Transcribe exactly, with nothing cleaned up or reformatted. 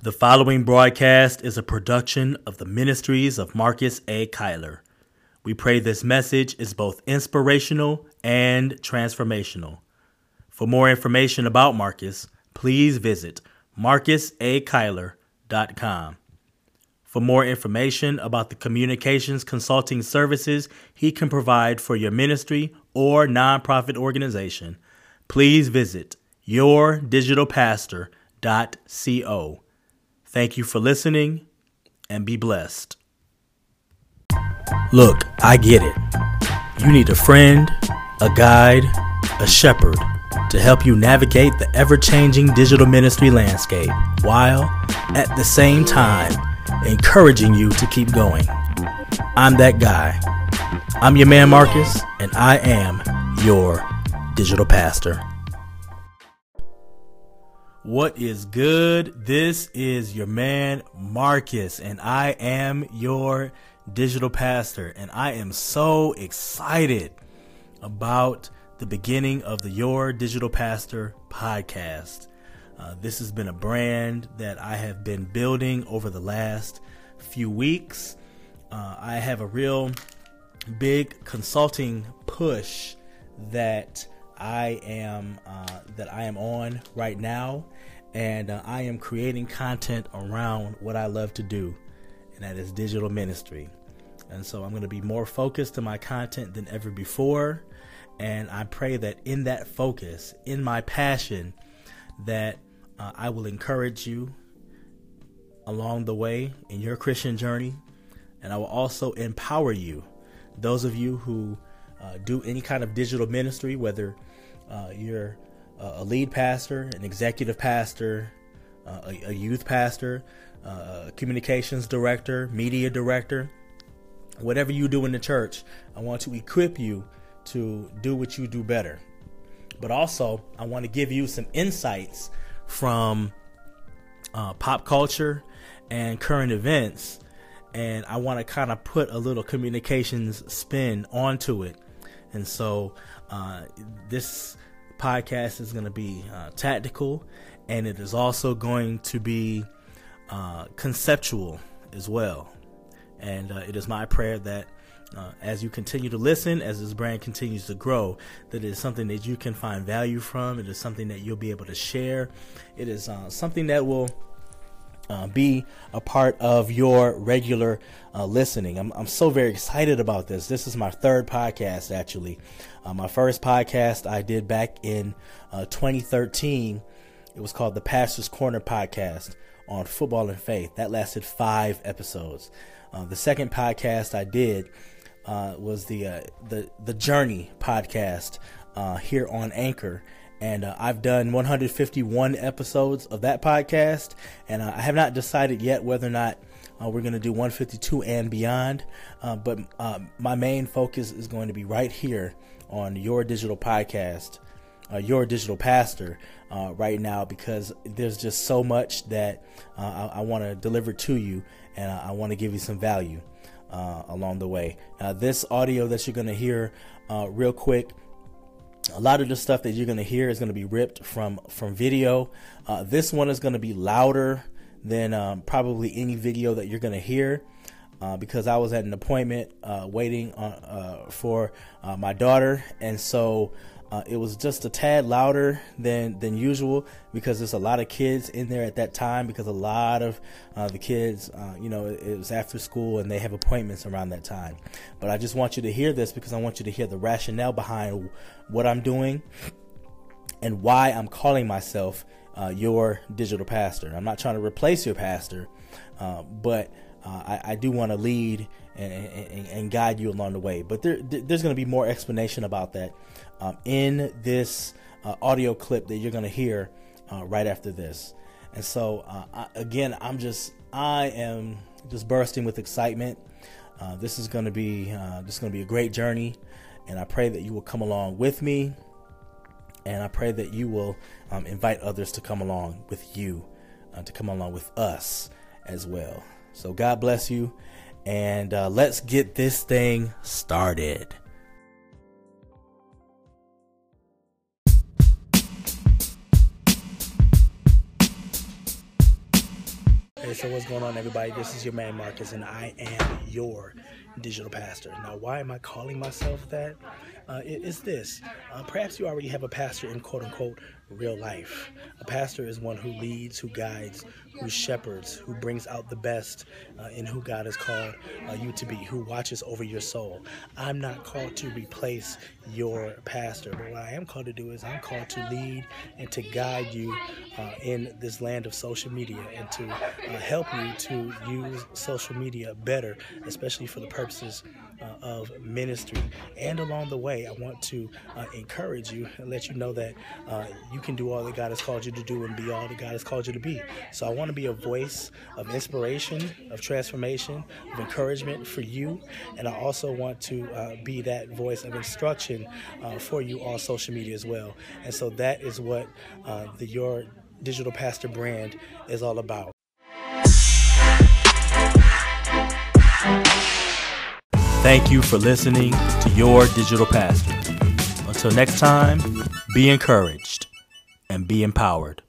The following broadcast is a production of the ministries of Marcus A. Kyler. We pray this message is both inspirational and transformational. For more information about Marcus, please visit marcus a kyler dot com. For more information about the communications consulting services he can provide for your ministry or nonprofit organization, please visit your digital pastor dot co. Thank you for listening, and be blessed. Look, I get it. You need a friend, a guide, a shepherd to help you navigate the ever-changing digital ministry landscape, while at the same time encouraging you to keep going. I'm that guy. I'm your man, Marcus, and I am your digital pastor. What is good? This is your man Marcus, and I am your digital pastor, and I am so excited about the beginning of the Your Digital Pastor podcast. Uh, this has been a brand that I have been building over the last few weeks. Uh, I have a real big consulting push that I am uh, that I am on right now, and uh, I am creating content around what I love to do, and that is digital ministry. And so I'm going to be more focused in my content than ever before, and I pray that in that focus, in my passion, that uh, I will encourage you along the way in your Christian journey, and I will also empower you, those of you who Uh, do any kind of digital ministry, whether uh, you're uh, a lead pastor, an executive pastor, uh, a, a youth pastor, uh, a communications director, media director, whatever you do in the church. I want to equip you to do what you do better. But also, I want to give you some insights from uh, pop culture and current events. And I want to kind of put a little communications spin onto it. And so uh, this podcast is going to be uh, tactical, and it is also going to be uh, conceptual as well. And uh, it is my prayer that uh, as you continue to listen, as this brand continues to grow, that it is something that you can find value from. It is something that you'll be able to share. It is uh, something that will Uh, be a part of your regular uh, listening. I'm, I'm so very excited about this. This is my third podcast, actually. Uh, my first podcast I did back in uh, twenty thirteen. It was called the Pastor's Corner Podcast on football and faith. That lasted five episodes. Uh, the second podcast I did uh, was the, uh, the the Journey Podcast uh, here on Anchor. And uh, I've done one hundred fifty-one episodes of that podcast, and uh, I have not decided yet whether or not uh, we're going to do one fifty-two and beyond. Uh, but uh, my main focus is going to be right here on Your Digital Podcast, uh, Your Digital Pastor, uh, right now, because there's just so much that uh, I, I want to deliver to you, and I, I want to give you some value uh, along the way. Uh, this audio that you're going to hear uh, real quick, a lot of the stuff that you're going to hear is going to be ripped from from video. Uh, this one is going to be louder than um, probably any video that you're going to hear uh, because I was at an appointment uh, waiting on, uh, for uh, my daughter. And so uh, it was just a tad louder than, than usual because there's a lot of kids in there at that time, because a lot of uh, the kids, uh, you know, it, it was after school and they have appointments around that time. But I just want you to hear this because I want you to hear the rationale behind what I'm doing and why I'm calling myself uh, your digital pastor. I'm not trying to replace your pastor, uh, but uh, I, I do want to lead and, and, and guide you along the way. But there, there's going to be more explanation about that um, in this uh, audio clip that you're going to hear uh, right after this. And so, uh, I, again, I'm just I am just bursting with excitement. Uh, this is going to be uh, this is going to be a great journey. And I pray that you will come along with me, and I pray that you will um, invite others to come along with you, uh, to come along with us as well. So God bless you, and uh, let's get this thing started. Hey, so what's going on, everybody? This is your man, Marcus, and I am your digital pastor. Now, why am I calling myself that? Uh, it, it's this. Uh, perhaps you already have a pastor in quote-unquote real life. A pastor is one who leads, who guides, who shepherds, who brings out the best uh, in who God has called uh, you to be, who watches over your soul. I'm not called to replace your pastor, but what I am called to do is I'm called to lead and to guide you uh, in this land of social media and to uh, help you to use social media better, especially for the purposes uh, of ministry. And along the way, I want to uh, encourage you and let you know that uh, you can do all that God has called you to do and be all that God has called you to be. So I want to be a voice of inspiration, of transformation, of encouragement for you. And I also want to uh, be that voice of instruction uh, for you on social media as well. And so that is what uh, the Your Digital Pastor brand is all about. Thank you for listening to Your Digital Pastor. Until next time, be encouraged and be empowered.